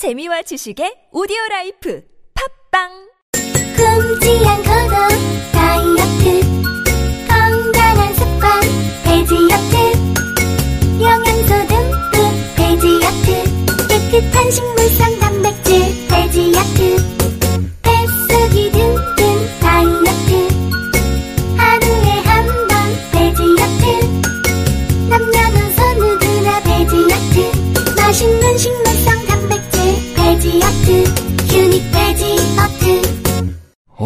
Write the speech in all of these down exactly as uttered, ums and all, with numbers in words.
재미와 지식의 오디오라이프 팝빵. 큼지한 거동 다이어트, 건강한 습관 베지어트, 영양소 듬뿍 베지어트, 깨끗한 식물성 단백질 베지어트, 뱃속이 든든 다이어트, 하루에 한 번 베지어트, 남녀노소 누구나 베지어트, 맛있는 식물성 단백질 베지어트, 유닉 베지어트.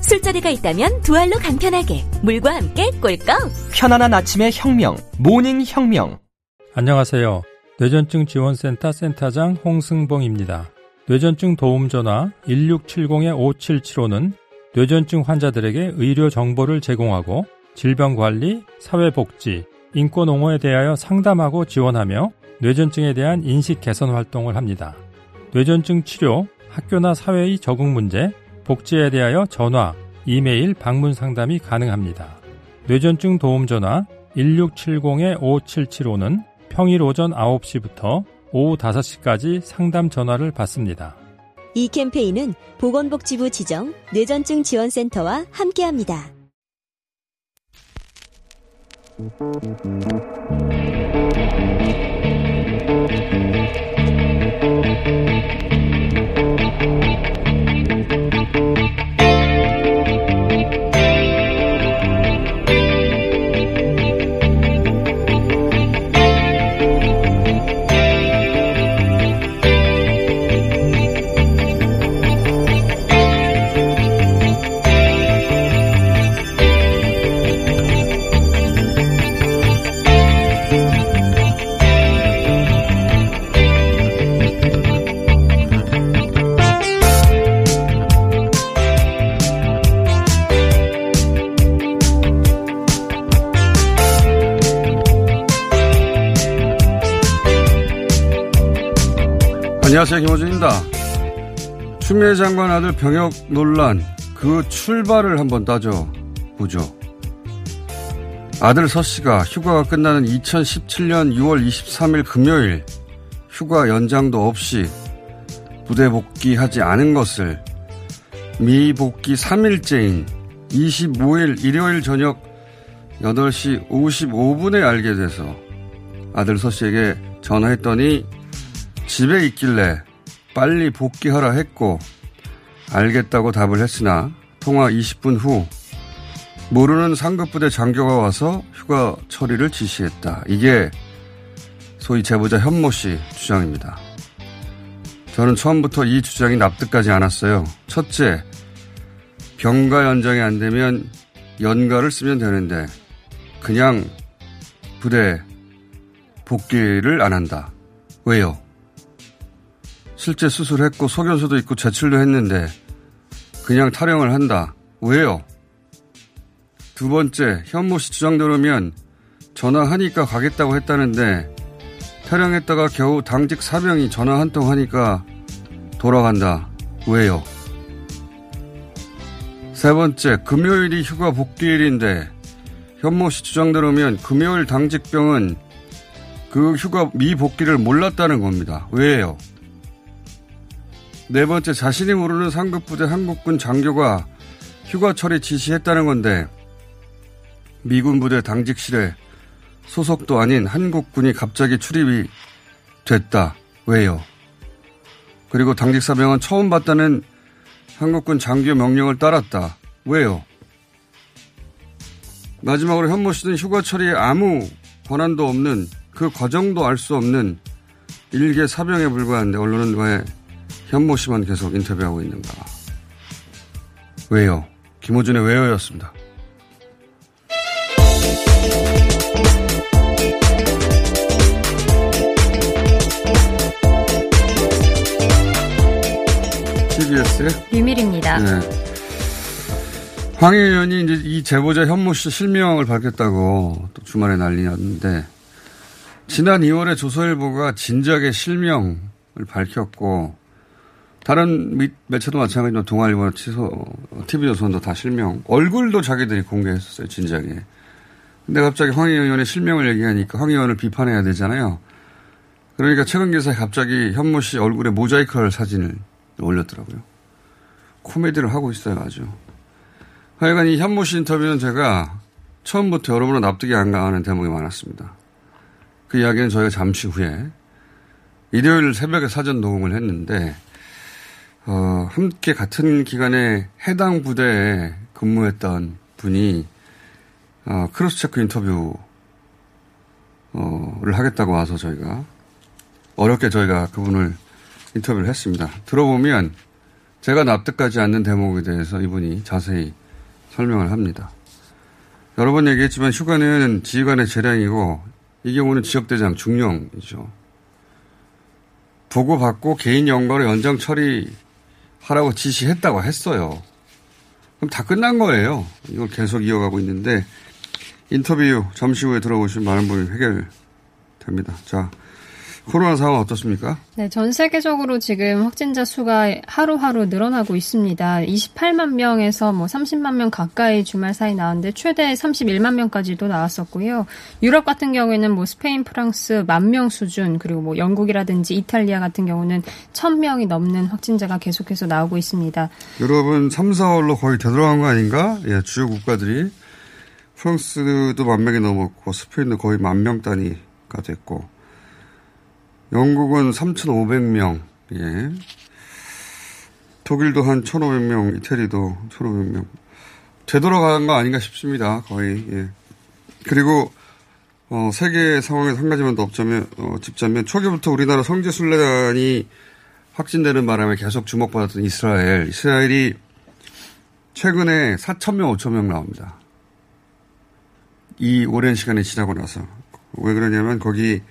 술자리가 있다면 두 알로 간편하게 물과 함께 꿀꺽. 편안한 아침의 혁명, 모닝혁명. 안녕하세요. 뇌전증지원센터 센터장 홍승봉입니다. 뇌전증 도움전화 일육칠공 오칠칠오는 뇌전증 환자들에게 의료 정보를 제공하고 질병관리, 사회복지, 인권옹호에 대하여 상담하고 지원하며 뇌전증에 대한 인식 개선 활동을 합니다. 뇌전증 치료, 학교나 사회의 적응 문제, 복지에 대하여 전화, 이메일, 방문 상담이 가능합니다. 뇌전증 도움전화 일육칠공 오칠칠오는 평일 오전 아홉 시부터 오후 다섯 시까지 상담 전화를 받습니다. 이 캠페인은 보건복지부 지정 뇌전증 지원센터와 함께합니다. 안녕하세요. 김호준입니다. 추미애 장관 아들 병역 논란, 그 출발을 한번 따져보죠. 아들 서 씨가 휴가가 끝나는 이천십칠년 유월 이십삼일 금요일 휴가 연장도 없이 부대 복귀하지 않은 것을 미 복귀 삼 일째인 이십오일 일요일 저녁 여덟 시 오십오 분에 알게 돼서 아들 서 씨에게 전화했더니 집에 있길래 빨리 복귀하라 했고 알겠다고 답을 했으나 통화 이십 분 후 모르는 상급부대 장교가 와서 휴가 처리를 지시했다. 이게 소위 제보자 현모 씨 주장입니다. 저는 처음부터 이 주장이 납득하지 않았어요. 첫째, 병가 연장이 안 되면 연가를 쓰면 되는데 그냥 부대 복귀를 안 한다. 왜요? 실제 수술했고 소견서도 있고 제출도 했는데 그냥 탈영을 한다. 왜요? 두 번째, 현모 씨 주장대로면 전화하니까 가겠다고 했다는데 탈영했다가 겨우 당직 사병이 전화 한 통 하니까 돌아간다. 왜요? 세 번째, 금요일이 휴가 복귀일인데 현모 씨 주장대로면 금요일 당직병은 그 휴가 미복귀를 몰랐다는 겁니다. 왜요? 네 번째, 자신이 모르는 상급부대 한국군 장교가 휴가 처리 지시했다는 건데 미군 부대 당직실에 소속도 아닌 한국군이 갑자기 출입이 됐다. 왜요? 그리고 당직 사병은 처음 봤다는 한국군 장교 명령을 따랐다. 왜요? 마지막으로 현모 씨는 휴가 처리에 아무 권한도 없는, 그 과정도 알 수 없는 일개 사병에 불과한데 언론은 왜 현모 씨만 계속 인터뷰하고 있는가. 왜요? 김호준의 왜요였습니다. 티비에스의 유밀입니다. 네. 황 의원이 이제 이 제보자 현모 씨 실명을 밝혔다고 또 주말에 난리였는데, 지난 이월에 조선일보가 진작에 실명을 밝혔고, 다른 매체도 마찬가지로 동아일보나 티비조선도 다 실명, 얼굴도 자기들이 공개했었어요, 진작에. 근데 갑자기 황 의원의 실명을 얘기하니까 황 의원을 비판해야 되잖아요. 그러니까 최근 기사에 갑자기 현모 씨 얼굴에 모자이크할 사진을 올렸더라고요. 코미디를 하고 있어요, 아주. 하여간 이 현모 씨 인터뷰는 제가 처음부터 여러모로 납득이 안 가는 대목이 많았습니다. 그 이야기는 저희가 잠시 후에 일요일 새벽에 사전 녹음을 했는데, 어, 함께 같은 기간에 해당 부대에 근무했던 분이 어, 크로스체크 인터뷰를 어, 하겠다고 와서 저희가 어렵게 저희가 그분을 인터뷰를 했습니다. 들어보면 제가 납득하지 않는 대목에 대해서 이분이 자세히 설명을 합니다. 여러 번 얘기했지만 휴가는 지휘관의 재량이고 이 경우는 지역대장 중령이죠. 보고받고 개인 연가로 연장 처리하라고 지시했다고 했어요. 그럼 다 끝난 거예요. 이걸 계속 이어가고 있는데 인터뷰 잠시 후에 들어보시면 많은 분이 해결됩니다. 자, 코로나 상황 어떻습니까? 네, 전 세계적으로 지금 확진자 수가 하루하루 늘어나고 있습니다. 이십팔만 명에서 뭐 삼십만 명 가까이 주말 사이 나왔는데 최대 삼십일만 명까지도 나왔었고요. 유럽 같은 경우에는 뭐 스페인, 프랑스 만 명 수준, 그리고 뭐 영국이라든지 이탈리아 같은 경우는 천 명이 넘는 확진자가 계속해서 나오고 있습니다. 유럽은 삼, 사월로 거의 되돌아간 거 아닌가? 예, 주요 국가들이 프랑스도 만 명이 넘었고 스페인도 거의 만 명 단위가 됐고 영국은 삼천오백 명, 예. 독일도 한 천오백 명, 이태리도 천오백 명. 되돌아간 거 아닌가 싶습니다, 거의, 예. 그리고, 어, 세계 상황에서 한 가지만 더 짚자면, 어, 짚자면, 초기부터 우리나라 성지순례단이 확진되는 바람에 계속 주목받았던 이스라엘. 이스라엘이 최근에 사천 명, 오천 명 나옵니다. 이 오랜 시간이 지나고 나서. 왜 그러냐면, 거기,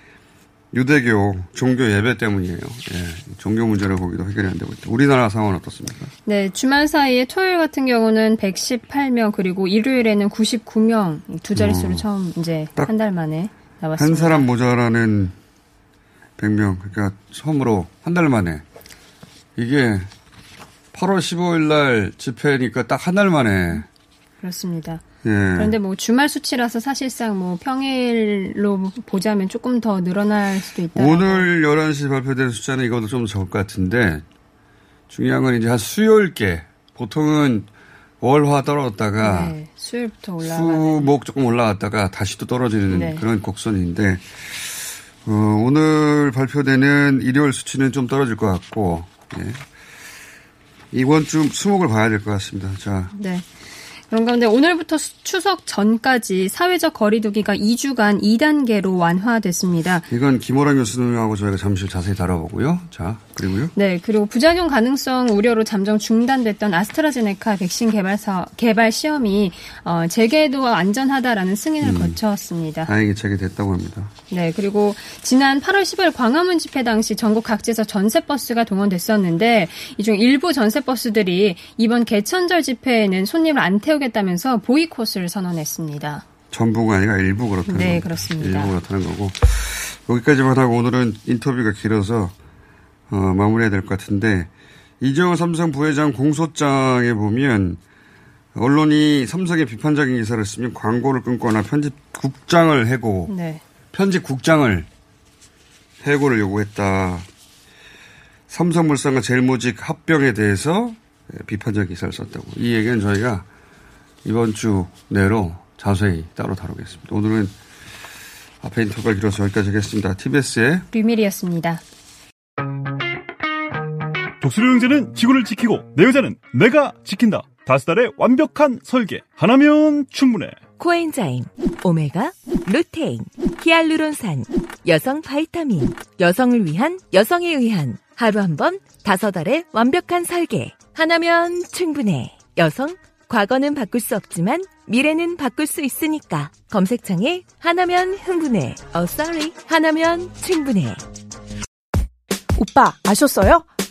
유대교 종교 예배 때문이에요. 예, 종교 문제를 보기도 해결이 안 되고 있다. 우리나라 상황은 어떻습니까? 네, 주말 사이에 토요일 같은 경우는 백십팔 명, 그리고 일요일에는 구십구 명, 두 자릿수를 어, 처음 이제 한 달 만에 나왔습니다. 한 사람 모자라는 백 명, 그러니까 처음으로 한 달 만에. 이게 팔월 십오일 날 집회니까 딱 한 달 만에. 그렇습니다. 예. 그런데 뭐 주말 수치라서 사실상 뭐 평일로 보자면 조금 더 늘어날 수도 있다. 오늘 열한 시 발표된 숫자는 이것도 좀 적을 것 같은데 중요한 건 이제 한 수요일께 보통은 월화 떨어졌다가 네, 수요일부터 올라가 수목 조금 올라갔다가 다시 또 떨어지는 네. 그런 곡선인데 어, 오늘 발표되는 일요일 수치는 좀 떨어질 것 같고 예. 이번 주 수목을 봐야 될 것 같습니다. 자. 네. 그런 가운데 오늘부터 추석 전까지 사회적 거리두기가 이 주간 이 단계로 완화됐습니다. 이건 기모란 교수님하고 저희가 잠시 자세히 다뤄보고요. 자, 그리고요. 네, 그리고 부작용 가능성 우려로 잠정 중단됐던 아스트라제네카 백신 개발 사, 개발 시험이 어, 재개도 안전하다라는 승인을 음, 거쳤습니다. 다행히 재개됐다고 합니다. 네, 그리고 지난 팔월 십오일 광화문 집회 당시 전국 각지에서 전세버스가 동원됐었는데 이 중 일부 전세버스들이 이번 개천절 집회에는 손님을 안 태우고 다면서 보이콧을 선언했습니다. 전부가 아니라 일부 그렇다는 거죠. 네, 그렇습니다. 일부 그렇다는 거고 여기까지만 하고 오늘은 인터뷰가 길어서 어, 마무리해야 될 것 같은데 이재용 삼성 부회장 공소장에 보면 언론이 삼성의 비판적인 기사를 쓰면 광고를 끊거나 편집국장을 해고, 네. 편집국장을 해고를 요구했다. 삼성물산과 제일모직 합병에 대해서 비판적인 기사를 썼다고. 이 얘기는 저희가 이번 주 내로 자세히 따로 다루겠습니다. 오늘은 앞에 인터뷰가 길어서 여기까지 하겠습니다. 티비에스의 류미리였습니다. 독수리 형제는 지구를 지키고 내 여자는 내가 지킨다. 다스달의 완벽한 설계. 하나면 충분해. 코엔자임, 오메가, 루테인, 히알루론산, 여성 바이타민, 여성을 위한 여성에 의한 하루 한 번 다섯 알의 완벽한 설계. 하나면 충분해. 여성 과거는 바꿀 수 없지만 미래는 바꿀 수 있으니까 검색창에 하나면 흥분해. Oh sorry. 하나면 충분해. 오빠 아셨어요?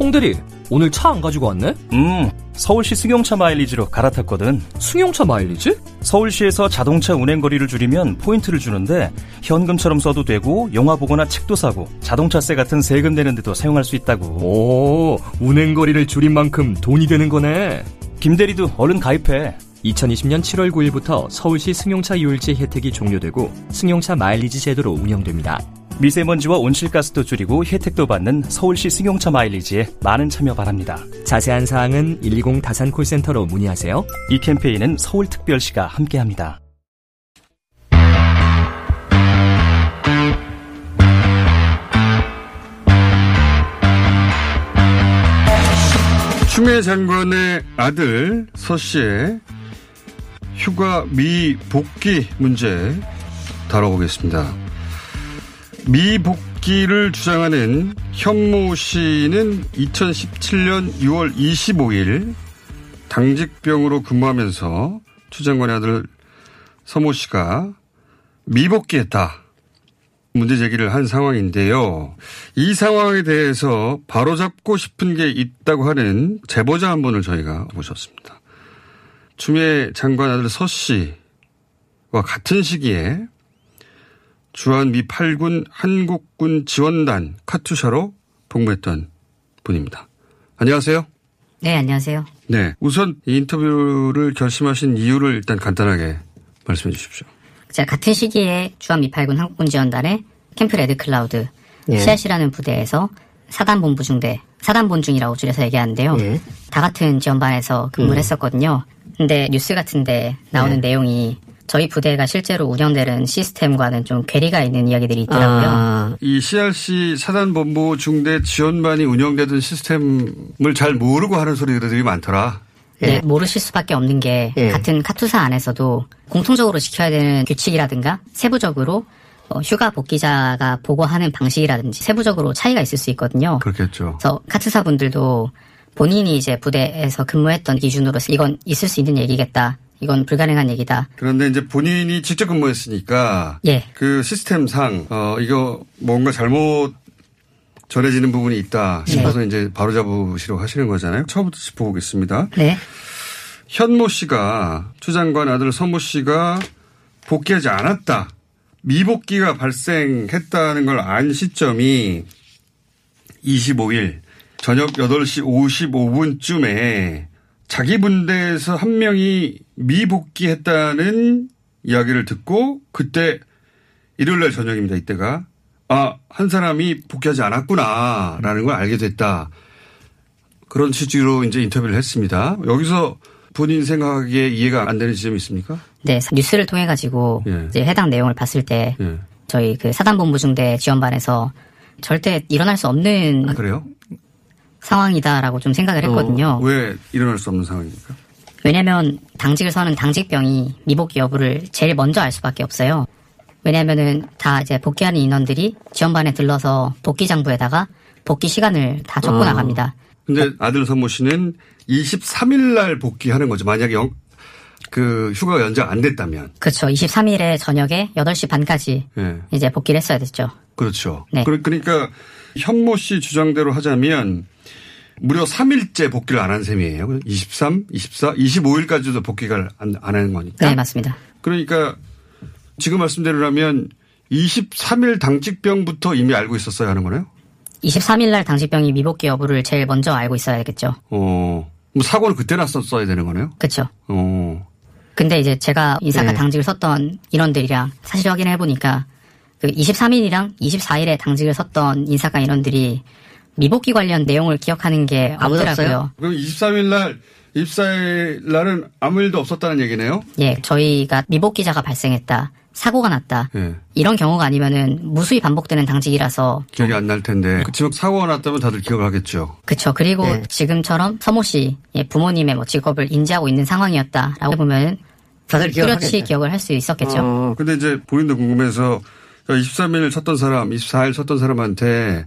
홍대리, 오늘 차 안 가지고 왔네? 음, 서울시 승용차 마일리지로 갈아탔거든. 승용차 마일리지? 서울시에서 자동차 운행거리를 줄이면 포인트를 주는데 현금처럼 써도 되고 영화 보거나 책도 사고 자동차세 같은 세금 내는 데도 사용할 수 있다고. 오, 운행거리를 줄인 만큼 돈이 되는 거네. 김대리도 얼른 가입해. 이천이십년 칠월 구일부터 서울시 승용차 유일제 혜택이 종료되고 승용차 마일리지 제도로 운영됩니다. 미세먼지와 온실가스도 줄이고 혜택도 받는 서울시 승용차 마일리지에 많은 참여 바랍니다. 자세한 사항은 일이공 다산 콜센터로 문의하세요. 이 캠페인은 서울특별시가 함께합니다. 추미애 장관의 아들 서 씨의 휴가 미복귀 문제 다뤄보겠습니다. 미복귀를 주장하는 현모 씨는 이천십칠년 유월 이십오일 당직병으로 근무하면서 추 장관의 아들 서모 씨가 미복귀했다. 문제 제기를 한 상황인데요. 이 상황에 대해서 바로잡고 싶은 게 있다고 하는 제보자 한 분을 저희가 모셨습니다. 추미애 장관 아들 서 씨와 같은 시기에 주한미 팔군 한국군 지원단 카투사로 복무했던 분입니다. 안녕하세요. 네, 안녕하세요. 네, 우선 이 인터뷰를 결심하신 이유를 일단 간단하게 말씀해 주십시오. 제가 같은 시기에 주한미 팔군 한국군 지원단의 캠프 레드클라우드 예. 씨아이씨라는 부대에서 사단본부 중대, 사단본중이라고 줄여서 얘기하는데요. 예. 다 같은 지원반에서 근무를 음. 했었거든요. 근데 뉴스 같은데 나오는 예. 내용이 저희 부대가 실제로 운영되는 시스템과는 좀 괴리가 있는 이야기들이 있더라고요. 아, 이 씨아르씨 사단본부 중대 지원반이 운영되던 시스템을 잘 모르고 하는 소리들이 많더라. 네, 예. 모르실 수밖에 없는 게 예. 같은 카투사 안에서도 공통적으로 지켜야 되는 규칙이라든가 세부적으로 휴가 복귀자가 보고하는 방식이라든지 세부적으로 차이가 있을 수 있거든요. 그렇겠죠. 그래서 카투사 분들도 본인이 이제 부대에서 근무했던 기준으로서 이건 있을 수 있는 얘기겠다. 이건 불가능한 얘기다. 그런데 이제 본인이 직접 근무했으니까 예. 그 시스템상 어 이거 뭔가 잘못 전해지는 부분이 있다 싶어서 네. 이제 바로 잡으시려고 하시는 거잖아요. 처음부터 짚어보겠습니다. 네. 현모 씨가 추 장관 아들 서모 씨가 복귀하지 않았다. 미복귀가 발생했다는 걸 안 시점이 이십오일 저녁 여덟시 오십오분쯤에 자기 분대에서 한 명이 미복귀했다는 이야기를 듣고 그때 일요일날 저녁입니다. 이때가 아, 한 사람이 복귀하지 않았구나라는 걸 알게 됐다. 그런 취지로 이제 인터뷰를 했습니다. 여기서 본인 생각에 이해가 안 되는 지점이 있습니까? 네, 뉴스를 통해 가지고 예. 이제 해당 내용을 봤을 때 예. 저희 그 사단본부 중대 지원반에서 절대 일어날 수 없는 아, 그래요? 상황이다라고 좀 생각을 했거든요. 어, 왜 일어날 수 없는 상황입니까? 왜냐하면 당직을 서는 당직병이 미복귀 여부를 제일 먼저 알 수밖에 없어요. 왜냐하면은 다 이제 복귀하는 인원들이 지원반에 들러서 복귀 장부에다가 복귀 시간을 다 적고 아, 나갑니다. 근데 아들 선모 씨는 이십삼일날 복귀하는 거죠. 만약에 영, 그 휴가 연장 안 됐다면. 그렇죠. 이십삼일에 저녁에 여덟시 반까지 네. 이제 복귀를 했어야 됐죠. 그렇죠. 네. 그러니까 현모 씨 주장대로 하자면 무려 삼일째 복귀를 안 한 셈이에요. 이십삼, 이십사, 이십오일까지도 복귀를 안, 안 하는 거니까. 네, 맞습니다. 그러니까 지금 말씀대로라면 이십삼일 당직병부터 이미 알고 있었어야 하는 거네요? 이십삼일 날 당직병이 미복귀 여부를 제일 먼저 알고 있어야겠죠. 어, 사고를 그때 났었어야 되는 거네요? 그렇죠. 어. 근데 이제 제가 이사가 네. 당직을 섰던 인원들이랑 사실 확인해 보니까 그 이십삼 일이랑 이십사 일에 당직을 섰던 인사과 인원들이 미복귀 관련 내용을 기억하는 게 없더라고요. 그럼 이십삼 일 날, 이십사 일 날은 아무 일도 없었다는 얘기네요? 예, 저희가 미복귀자가 발생했다, 사고가 났다, 예. 이런 경우가 아니면은 무수히 반복되는 당직이라서 기억이 안 날 텐데. 그치만 사고가 났다면 다들 기억을 하겠죠. 그렇죠. 그리고 예. 지금처럼 서모 씨 부모님의 뭐 직업을 인지하고 있는 상황이었다라고 보면 다들 기억을 그렇지 하겠네. 기억을 할 수 있었겠죠. 어, 근데 이제 본인도 궁금해서 이십삼 일 쳤던 사람, 이십사 일 쳤던 사람한테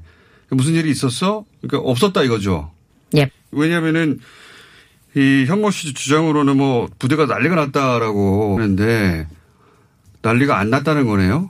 무슨 일이 있었어? 그러니까 없었다 이거죠. 예. 왜냐면은 이 현모 씨 주장으로는 뭐 부대가 난리가 났다라고 하는데 난리가 안 났다는 거네요.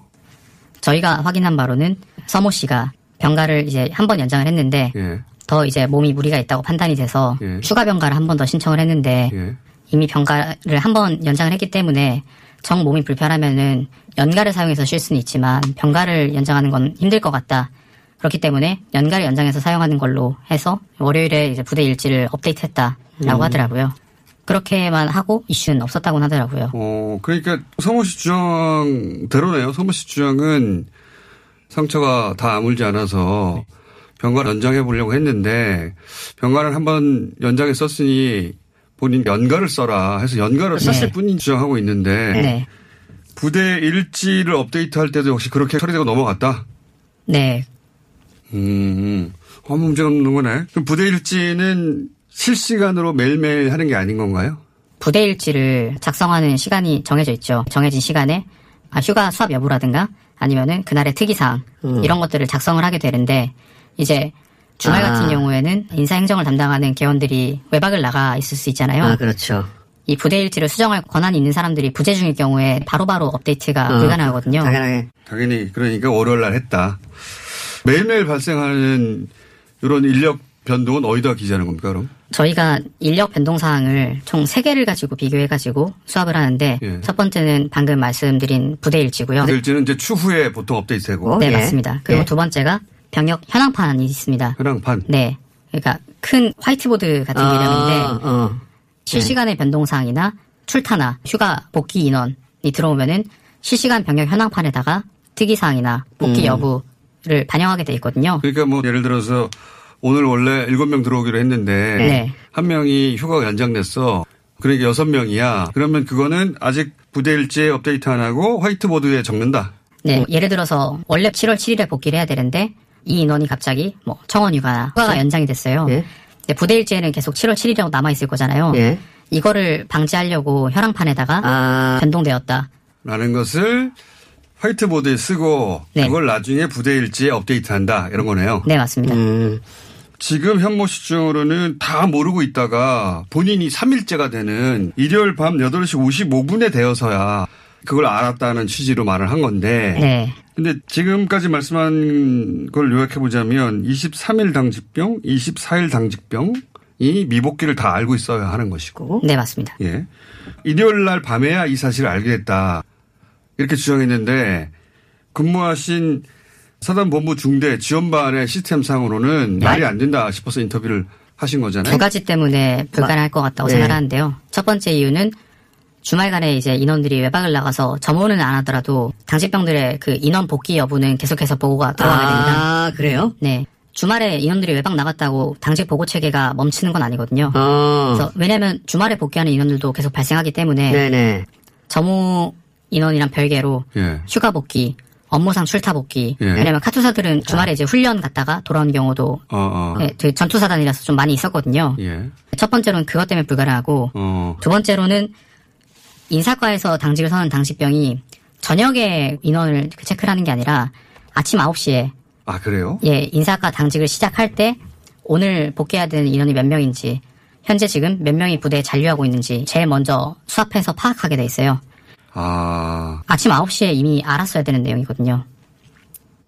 저희가 확인한 바로는 서모 씨가 병가를 이제 한 번 연장을 했는데 예. 더 이제 몸이 무리가 있다고 판단이 돼서 예. 추가 병가를 한 번 더 신청을 했는데 예. 이미 병가를 한 번 연장을 했기 때문에 정 몸이 불편하면은 연가를 사용해서 쉴 수는 있지만 병가를 연장하는 건 힘들 것 같다. 그렇기 때문에 연가를 연장해서 사용하는 걸로 해서 월요일에 이제 부대 일지를 업데이트했다라고 음. 하더라고요. 그렇게만 하고 이슈는 없었다고 하더라고요. 어, 그러니까 서모 씨 주장대로네요. 서모 씨 주장은 상처가 다 아물지 않아서 병가를 연장해 보려고 했는데 병가를 한번 연장해 썼으니 본인 연가를 써라 해서 연가를 네. 썼을 뿐인 주장하고 있는데 네. 부대 일지를 업데이트할 때도 역시 그렇게 처리되고 넘어갔다? 네. 음, 아무 문제가 없는 거네. 그럼 부대 일지는 실시간으로 매일매일 하는 게 아닌 건가요? 부대 일지를 작성하는 시간이 정해져 있죠. 정해진 시간에 휴가 수업 여부라든가 아니면은 그날의 특이사항 음. 이런 것들을 작성을 하게 되는데 이제 주말 아. 같은 경우에는 인사행정을 담당하는 개원들이 외박을 나가 있을 수 있잖아요. 아, 그렇죠. 이 부대 일지를 수정할 권한이 있는 사람들이 부재 중일 경우에 바로바로 업데이트가 어, 불가능하거든요. 당연히. 당연히 그러니까 월요일 날 했다. 매일매일 발생하는 이런 인력 변동은 어디다 기재하는 겁니까, 그럼? 저희가 인력 변동 사항을 총 세 개를 가지고 비교해가지고 수합을 하는데 예. 첫 번째는 방금 말씀드린 부대 일지고요. 부대 일지는 이제 추후에 보통 업데이트 되고. 네, 예. 맞습니다. 그리고 예. 두 번째가 병역 현황판이 있습니다. 현황판? 네. 그러니까 큰 화이트보드 같은 아, 개념인데 어. 실시간의 예. 변동 사항이나 출타나 휴가 복귀 인원이 들어오면은 실시간 병역 현황판에다가 특이사항이나 복귀 음. 여부 를 반영하게 돼 있거든요. 그러니까 뭐 예를 들어서 오늘 원래 일곱 명 들어오기로 했는데 네. 한 명이 휴가가 연장됐어. 그러니까 여섯 명이야. 그러면 그거는 아직 부대 일지에 업데이트 안 하고 화이트보드에 적는다. 네. 뭐 예를 들어서 원래 칠월 칠일에 복귀를 해야 되는데 이 인원이 갑자기 뭐 청원휴가나 휴가가 연장이 됐어요. 네. 근데 부대 일지에는 계속 칠월 칠일이라고 남아있을 거잖아요. 네. 이거를 방지하려고 현황판에다가 아... 변동되었다. 라는 것을 화이트보드에 쓰고 네. 그걸 나중에 부대 일지에 업데이트한다 이런 거네요. 네 맞습니다. 음, 지금 현모 씨 중으로는 다 모르고 있다가 본인이 삼 일째가 되는 일요일 밤 여덟 시 오십오 분에 되어서야 그걸 알았다는 취지로 말을 한 건데 네. 근데 지금까지 말씀한 걸 요약해보자면 이십삼 일 당직병, 이십사 일 당직병이 미복귀를 다 알고 있어야 하는 것이고 네 맞습니다. 예, 일요일 날 밤에야 이 사실을 알게 됐다. 이렇게 주장했는데 근무하신 사단본부 중대 지원반의 시스템상으로는 네. 말이 안 된다 싶어서 인터뷰를 하신 거잖아요. 두 가지 때문에 불가능할 것 같다고 네. 생각하는데요. 첫 번째 이유는 주말간에 이제 인원들이 외박을 나가서 점호는 안 하더라도 당직병들의 그 인원 복귀 여부는 계속해서 보고가 들어가게 됩니다. 아 그래요? 네. 주말에 인원들이 외박 나갔다고 당직 보고 체계가 멈추는 건 아니거든요. 어. 그래서 왜냐하면 주말에 복귀하는 인원들도 계속 발생하기 때문에 네네. 점호 인원이랑 별개로 예. 휴가 복귀, 업무상 출타 복귀. 예. 왜냐면 카투사들은 주말에 이제 훈련 갔다가 돌아온 경우도 어, 어. 예, 전투사단이라서 좀 많이 있었거든요. 예. 첫 번째로는 그것 때문에 불가능하고 어. 두 번째로는 인사과에서 당직을 서는 당직병이 저녁에 인원을 체크를 하는 게 아니라 아침 아홉 시에 아 그래요? 예, 인사과 당직을 시작할 때 오늘 복귀해야 되는 인원이 몇 명인지 현재 지금 몇 명이 부대에 잔류하고 있는지 제일 먼저 수합해서 파악하게 돼 있어요. 아. 아침 아홉 시에 이미 알았어야 되는 내용이거든요.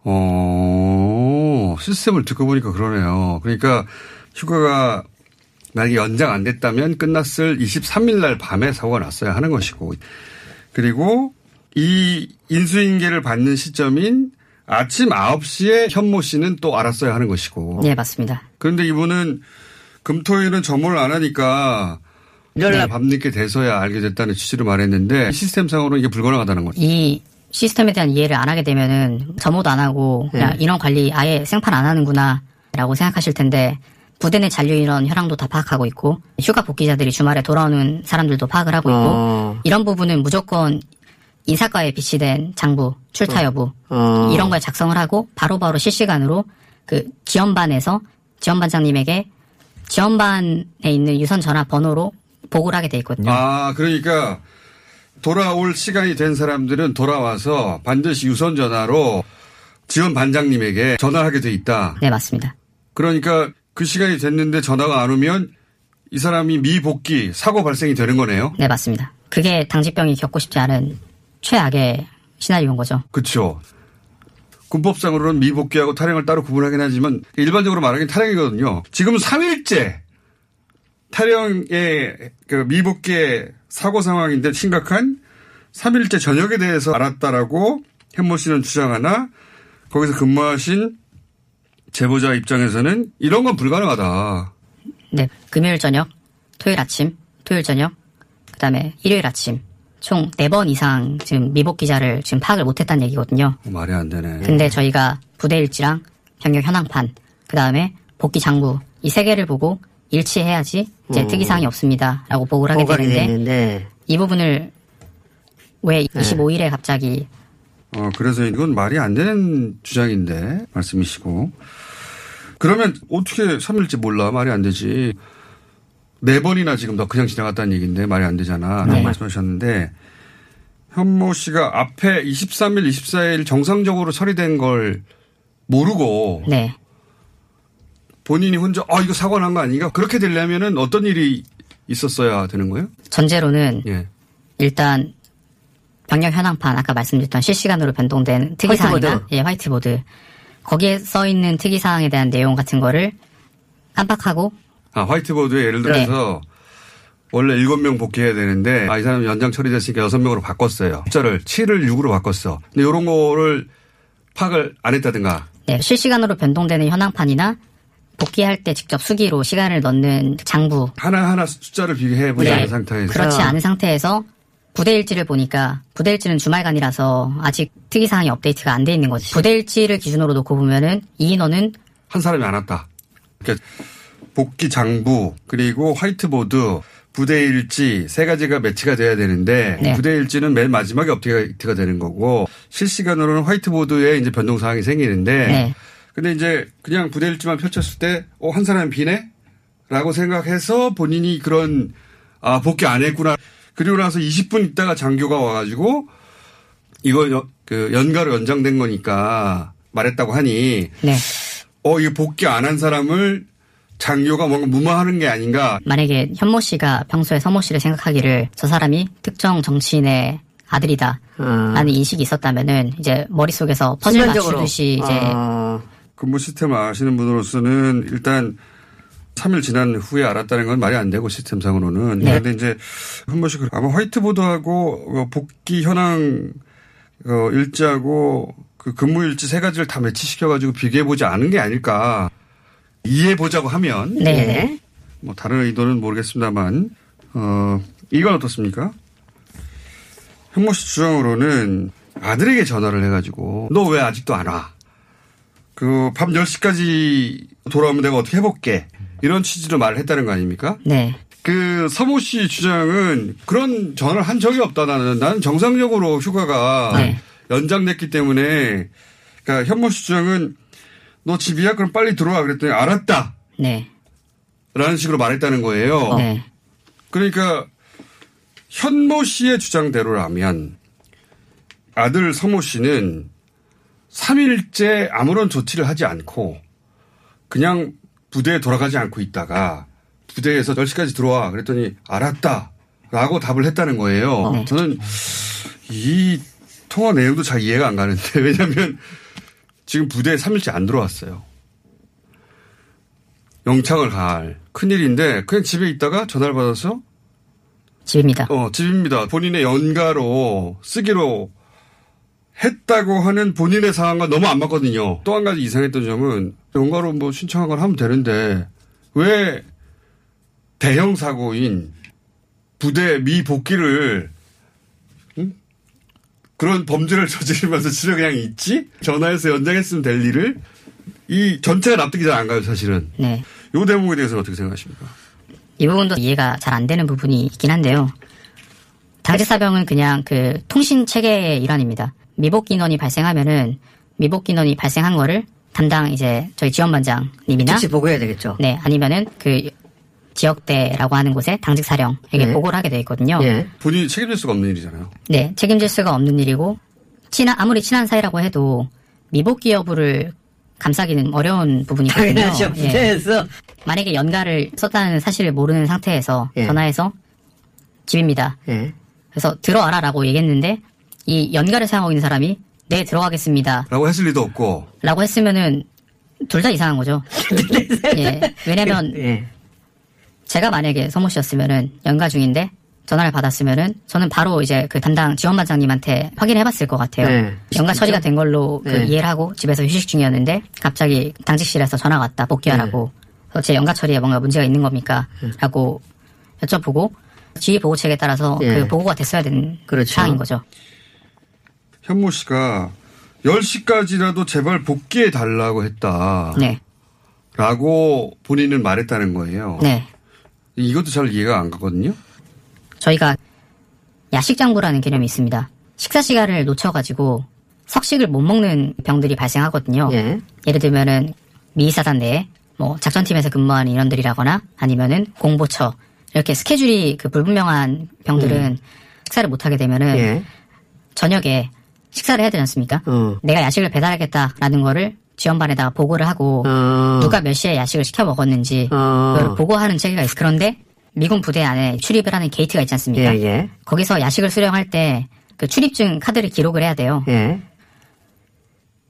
어, 시스템을 듣고 보니까 그러네요. 그러니까 휴가가 만약에 연장 안 됐다면 끝났을 이십삼 일 날 밤에 사고가 났어야 하는 것이고. 그리고 이 인수인계를 받는 시점인 아침 아홉 시에 현모 씨는 또 알았어야 하는 것이고. 네, 맞습니다. 그런데 이분은 금토일은 점호를 안 하니까 네. 밤늦게 돼서야 알게 됐다는 취지로 말했는데 시스템상으로는 이게 불가능하다는 거죠. 이 시스템에 대한 이해를 안 하게 되면은 점호도 안 하고 그냥 네. 인원관리 아예 생판 안 하는구나라고 생각하실 텐데 부대 내 잔류인원 현황도 다 파악하고 있고 휴가 복귀자들이 주말에 돌아오는 사람들도 파악을 하고 있고 어. 이런 부분은 무조건 인사과에 비치된 장부, 출타 여부 어. 이런 걸 작성을 하고 바로바로 실시간으로 그 지원반에서 지원반장님에게 지원반에 있는 유선 전화 번호로 보고를 하게 돼 있거든요. 아, 그러니까 돌아올 시간이 된 사람들은 돌아와서 반드시 유선 전화로 지원반장님에게 전화하게 돼 있다. 네, 맞습니다. 그러니까 그 시간이 됐는데 전화가 안 오면 이 사람이 미복귀, 사고 발생이 되는 거네요? 네, 맞습니다. 그게 당직병이 겪고 싶지 않은 최악의 시나리오인 거죠. 그렇죠. 군법상으로는 미복귀하고 탈행을 따로 구분하긴 하지만 일반적으로 말하기는 탈행이거든요. 지금 삼 일째 탈행의 그 미복귀의 사고 상황인데 심각한 삼 일째 저녁에 대해서 알았다라고 현모 씨는 주장하나 거기서 근무하신 제보자 입장에서는 이런 건 불가능하다. 네. 금요일 저녁, 토요일 아침, 토요일 저녁, 그다음에 일요일 아침 총 네 번 이상 지금 미복귀자를 지금 파악을 못했다는 얘기거든요. 말이 안 되네. 근데 저희가 부대 일지랑 병력 현황판, 그다음에 복귀 장부 이 세 개를 보고 일치해야지 이제 음. 특이사항이 없습니다라고 보고를 하게 되는데 있는데. 이 부분을 왜 이십오 일에 네. 갑자기. 어, 그래서 이건 말이 안 되는 주장인데 말씀이시고. 그러면 어떻게 삼 일째 몰라. 말이 안 되지. 네 번이나 지금 더 그냥 지나갔다는 얘기인데 말이 안 되잖아. 라고 네. 말씀하셨는데 현모 씨가 앞에 이십삼 일, 이십사 일 정상적으로 처리된 걸 모르고 네. 본인이 혼자 아 이거 사고 난 거 아닌가? 그렇게 되려면은 어떤 일이 있었어야 되는 거예요? 전제로는 예. 일단 병력 현황판 아까 말씀드렸던 실시간으로 변동된 특이사항이나 화이트보드. 예, 화이트보드 거기에 써 있는 특이사항에 대한 내용 같은 거를 깜빡하고 아, 화이트보드에 예를 들어서 네. 원래 일곱 명 복귀해야 되는데, 아, 이 사람 연장 처리됐으니까 여섯 명으로 바꿨어요. 숫자를 칠을 육으로 바꿨어. 근데 이런 거를 파악을 안 했다든가. 네, 실시간으로 변동되는 현황판이나 복귀할 때 직접 수기로 시간을 넣는 장부. 하나하나 숫자를 비교해보지 네. 않은 상태에서. 그렇지 않은 상태에서 부대일지를 보니까 부대일지는 주말간이라서 아직 특이사항이 업데이트가 안 돼 있는 거지. 부대일지를 기준으로 놓고 보면은 이 인원은 한 사람이 안 왔다. 그러니까 복귀 장부 그리고 화이트보드 부대 일지 세 가지가 매치가 돼야 되는데 네. 부대 일지는 맨 마지막에 업데이트가 되는 거고 실시간으로는 화이트보드에 이제 변동 사항이 생기는데 네. 근데 이제 그냥 부대 일지만 펼쳤을 때 어, 한 사람이 비네라고 생각해서 본인이 그런 아 복귀 안 했구나 그리고 나서 이십 분 있다가 장교가 와가지고 이거 여, 그 연가로 연장된 거니까 말했다고 하니 네. 어 이거 복귀 안 한 사람을 장교가 뭔가 무마하는 게 아닌가. 만약에 현모 씨가 평소에 서모 씨를 생각하기를 저 사람이 특정 정치인의 아들이다 라는 음. 인식이 있었다면은 이제 머릿속에서 퍼즐 순간적으로. 맞추듯이 이제. 아, 근무 시스템 아시는 분으로서는 일단 삼 일 지난 후에 알았다는 건 말이 안 되고 시스템상으로는. 네. 그런데 이제 현모 씨 아마 화이트보드하고 복귀 현황 일지하고 그 근무 일지 세 가지를 다 매치시켜가지고 비교해보지 않은 게 아닐까. 이해해보자고 하면 네. 뭐 다른 의도는 모르겠습니다만 어, 이건 어떻습니까? 현모 씨 주장으로는 아들에게 전화를 해가지고 너 왜 아직도 안 와? 그 밤 열 시까지 돌아오면 내가 어떻게 해볼게? 이런 취지로 말을 했다는 거 아닙니까? 네. 그 서모 씨 주장은 그런 전화를 한 적이 없다. 나는, 나는 정상적으로 휴가가 네. 연장됐기 때문에 그러니까 현모 씨 주장은 너 집이야? 그럼 빨리 들어와. 그랬더니 알았다. 네. 라는 식으로 말했다는 거예요. 네. 그러니까 현모 씨의 주장대로라면 아들 서모 씨는 삼 일째 아무런 조치를 하지 않고 그냥 부대에 돌아가지 않고 있다가 부대에서 열 시까지 들어와. 그랬더니 알았다. 라고 답을 했다는 거예요. 네. 저는 이 통화 내용도 잘 이해가 안 가는데 왜냐하면 지금 부대에 삼 일째 안 들어왔어요. 영창을 갈. 큰일인데 그냥 집에 있다가 전화를 받아서. 집입니다. 어, 집입니다. 본인의 연가로 쓰기로 했다고 하는 본인의 상황과 너무 안 맞거든요. 또 한 가지 이상했던 점은 연가로 뭐 신청한 걸 하면 되는데 왜 대형 사고인 부대 미복귀를 응? 그런 범죄를 저지르면서 지령량이 있지? 전화해서 연장했으면 될 일을 이 전체가 납득이 잘 안 가요, 사실은. 네. 요 대목에 대해서는 어떻게 생각하십니까? 이 부분도 이해가 잘 안 되는 부분이 있긴 한데요. 당직사병은 그냥 그 통신 체계의 일환입니다. 미복귀 인원이 발생하면은 미복귀 인원이 발생한 거를 담당 이제 저희 지원반장님이나 즉시 보고해야 되겠죠. 네, 아니면은 그 지역대라고 하는 곳에 당직사령에게 네. 보고를 하게 돼 있거든요. 네. 본인이 책임질 수가 없는 일이잖아요. 네, 책임질 수가 없는 일이고 친한 아무리 친한 사이라고 해도 미복귀 여부를 감싸기는 어려운 부분이거든요. 당연하죠. 부대에서 예. 만약에 연가를 썼다는 사실을 모르는 상태에서 예. 전화해서 집입니다. 예. 그래서 들어와라라고 얘기했는데 이 연가를 사용하고 있는 사람이 네 들어가겠습니다. 라고 했을 리도 없고. 라고 했으면은 둘 다 이상한 거죠. 예. 왜냐면 예. 제가 만약에 서모 씨였으면은 연가 중인데 전화를 받았으면은 저는 바로 이제 그 담당 지원반장님한테 확인해봤을 것 같아요. 네, 연가 처리가 된 걸로 그 네. 이해를 하고 집에서 휴식 중이었는데 갑자기 당직실에서 전화가 왔다 복귀하라고. 네. 그래서 제 연가 처리에 뭔가 문제가 있는 겁니까? 네. 라고 여쭤보고 지휘 보고책에 따라서 네. 그 보고가 됐어야 되는 그렇죠. 상황인 거죠. 현모 씨가 열 시까지라도 제발 복귀해달라고 했다. 네. 라고 본인은 말했다는 거예요. 네. 이것도 잘 이해가 안 가거든요. 저희가 야식장구라는 개념이 있습니다. 식사 시간을 놓쳐가지고 석식을 못 먹는 병들이 발생하거든요. 예. 예를 들면은 미사단 내에 뭐 작전팀에서 근무하는 인원들이라거나 아니면은 공보처 이렇게 스케줄이 그 불분명한 병들은 예. 식사를 못 하게 되면은 예. 저녁에 식사를 해야 되지 않습니까? 어. 내가 야식을 배달하겠다라는 거를 지원반에다가 보고를 하고 어. 누가 몇 시에 야식을 시켜 먹었는지 어. 그걸 보고하는 체계가 있어요. 그런데 미군 부대 안에 출입을 하는 게이트가 있지 않습니까? 예, 예. 거기서 야식을 수령할 때 그 출입증 카드를 기록을 해야 돼요. 예.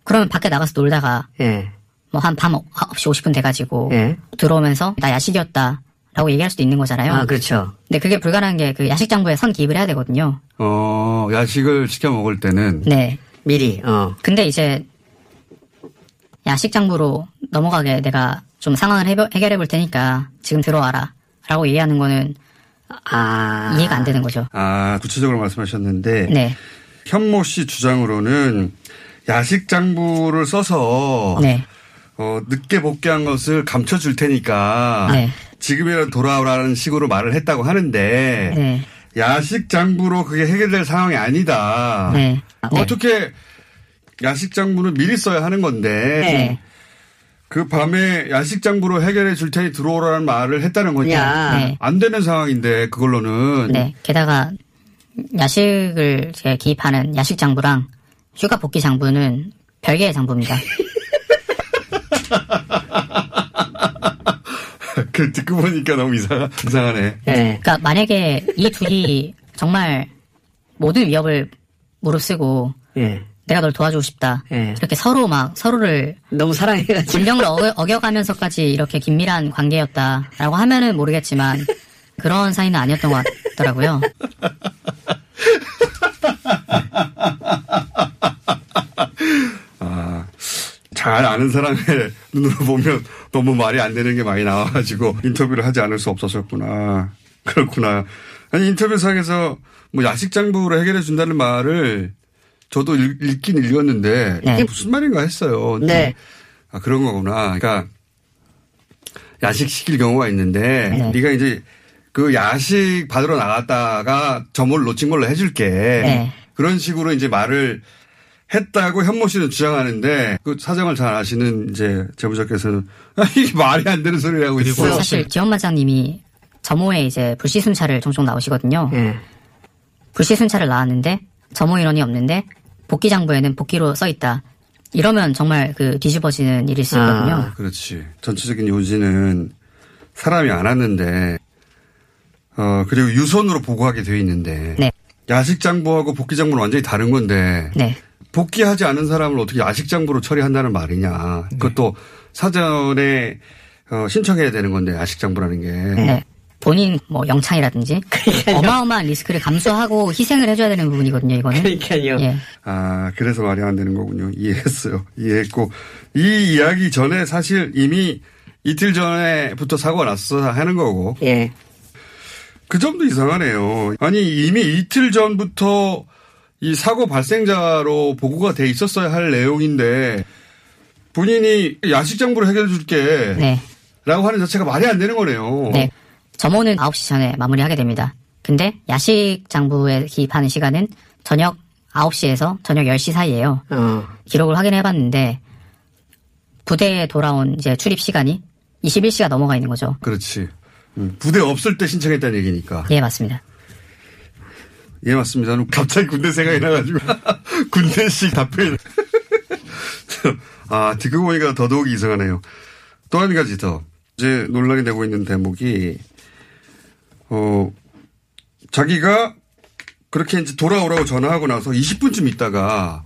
그러면 밖에 나가서 놀다가 예. 뭐 한 밤 아홉 시 오십 분 돼가지고 예. 들어오면서 나 야식이었다라고 얘기할 수도 있는 거잖아요. 아, 그렇죠. 근데 그게 불가능한 게 그 야식장부에 선 기입을 해야 되거든요. 어, 야식을 시켜 먹을 때는 네 미리. 어. 근데 이제 야식장부로 넘어가게 내가 좀 상황을 해보, 해결해 볼 테니까 지금 들어와라. 라고 얘기하는 거는 아... 이해가 안 되는 거죠. 아, 구체적으로 말씀하셨는데 네. 현모 씨 주장으로는 야식장부를 써서 네. 어, 늦게 복귀한 것을 감춰줄 테니까 네. 지금이라도 돌아오라는 식으로 말을 했다고 하는데 네. 야식장부로 그게 해결될 상황이 아니다. 네. 어떻게 야식장부는 미리 써야 하는 건데 네. 그 밤에 야식장부로 해결해 줄 테니 들어오라는 말을 했다는 거죠. 네. 안 되는 상황인데 그걸로는. 네. 게다가 야식을 제가 기입하는 야식장부랑 휴가 복귀 장부는 별개의 장부입니다. 그 듣고 보니까 너무 이상, 이상하네. 네. 그러니까 만약에 이 둘이 정말 모든 위협을 무릅쓰고. 네. 내가 널 도와주고 싶다. 예. 이렇게 서로 막 서로를 너무 사랑해가지고 군령을 어겨, 어겨가면서까지 이렇게 긴밀한 관계였다라고 하면은 모르겠지만 그런 사이는 아니었던 것 같더라고요. 아, 잘 아는 사람의 눈으로 보면 너무 말이 안 되는 게 많이 나와가지고 인터뷰를 하지 않을 수 없었었구나. 그렇구나. 아니 인터뷰상에서 뭐 야식장부로 해결해 준다는 말을 저도 읽, 읽긴 읽었는데 네. 이게 무슨 말인가 했어요. 네. 아 그런 거구나. 그러니까 야식 시킬 경우가 있는데 네. 네가 이제 그 야식 받으러 나갔다가 저뭘 놓친 걸로 해줄게. 네. 그런 식으로 이제 말을 했다고 현모 씨는 주장하는데 그 사정을 잘 아시는 이제 제보자께서는 이게 말이 안 되는 소리를 하고 있어요. 사실 지원반장님이 점호에 이제 불시순차를 종종 나오시거든요. 네. 불시순차를 나왔는데. 점호 인원이 없는데 복귀 장부에는 복귀로 써 있다. 이러면 정말 그 뒤집어지는 일일 수 있거든요. 아, 그렇지. 전체적인 요지는 사람이 안 왔는데 어 그리고 유선으로 보고하게 되어 있는데 네. 야식 장부하고 복귀 장부는 완전히 다른 건데 네. 복귀하지 않은 사람을 어떻게 야식 장부로 처리한다는 말이냐. 네. 그것도 사전에 어, 신청해야 되는 건데 야식 장부라는 게. 네. 본인 뭐 영창이라든지 어마어마한 리스크를 감수하고 희생을 해줘야 되는 부분이거든요. 이거는. 그러니까요. 예. 아 그래서 말이 안 되는 거군요. 이해했어요. 이해했고 이 이야기 전에 사실 이미 이틀 전에부터 사고가 났어 하는 거고. 예. 그 점도 이상하네요. 아니 이미 이틀 전부터 이 사고 발생자로 보고가 돼 있었어야 할 내용인데 본인이 야식 정보를 해결해 줄게 네. 라고 하는 자체가 말이 안 되는 거네요. 네. 점호는 아홉 시 전에 마무리하게 됩니다. 근데 야식 장부에 기입하는 시간은 저녁 아홉 시에서 저녁 열 시 사이예요. 어. 기록을 확인해봤는데 부대에 돌아온 이제 출입 시간이 이십일 시가 넘어가 있는 거죠. 그렇지. 부대 없을 때 신청했다는 얘기니까. 예, 맞습니다. 예, 맞습니다. 갑자기 군대 생각이 나가지고 군대식 답변. 아, 듣고 보니까 더더욱 이상하네요. 또 한 가지 더. 이제 논란이 되고 있는 대목이, 어, 자기가 그렇게 이제 돌아오라고 전화하고 나서 이십 분쯤 있다가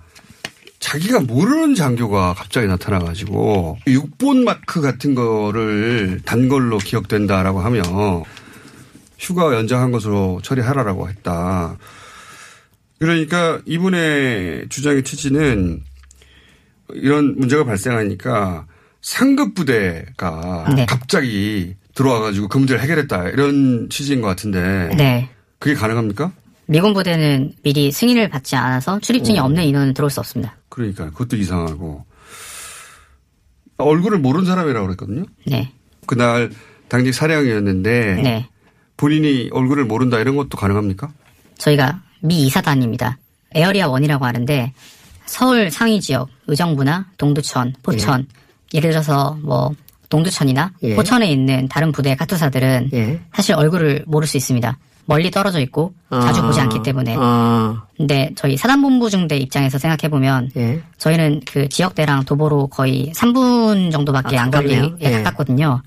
자기가 모르는 장교가 갑자기 나타나가지고 육본 마크 같은 거를 단 걸로 기억된다라고 하며 휴가 연장한 것으로 처리하라라고 했다. 그러니까 이분의 주장의 취지는 이런 문제가 발생하니까 상급 부대가 네. 갑자기 들어와가지고 그 문제를 해결했다. 이런 취지인 것 같은데 네. 그게 가능합니까? 미군 부대는 미리 승인을 받지 않아서 출입증이 오. 없는 인원은 들어올 수 없습니다. 그러니까 그것도 이상하고 얼굴을 모르는 사람이라고 그랬거든요. 네. 그날 당직 사령이었는데 네. 본인이 얼굴을 모른다 이런 것도 가능합니까? 저희가 미 이사단입니다. 에어리아 일이라고 하는데 서울 상위 지역, 의정부나 동두천, 포천 예. 예를 들어서 뭐 동두천이나 예. 포천에 있는 다른 부대의 카투사들은 예. 사실 얼굴을 모를 수 있습니다. 멀리 떨어져 있고 아, 자주 보지 않기 때문에. 아. 근데 저희 사단본부 중대 입장에서 생각해보면 예. 저희는 그 지역대랑 도보로 거의 삼 분 정도밖에 아, 안 걸리게 예. 가깝거든요.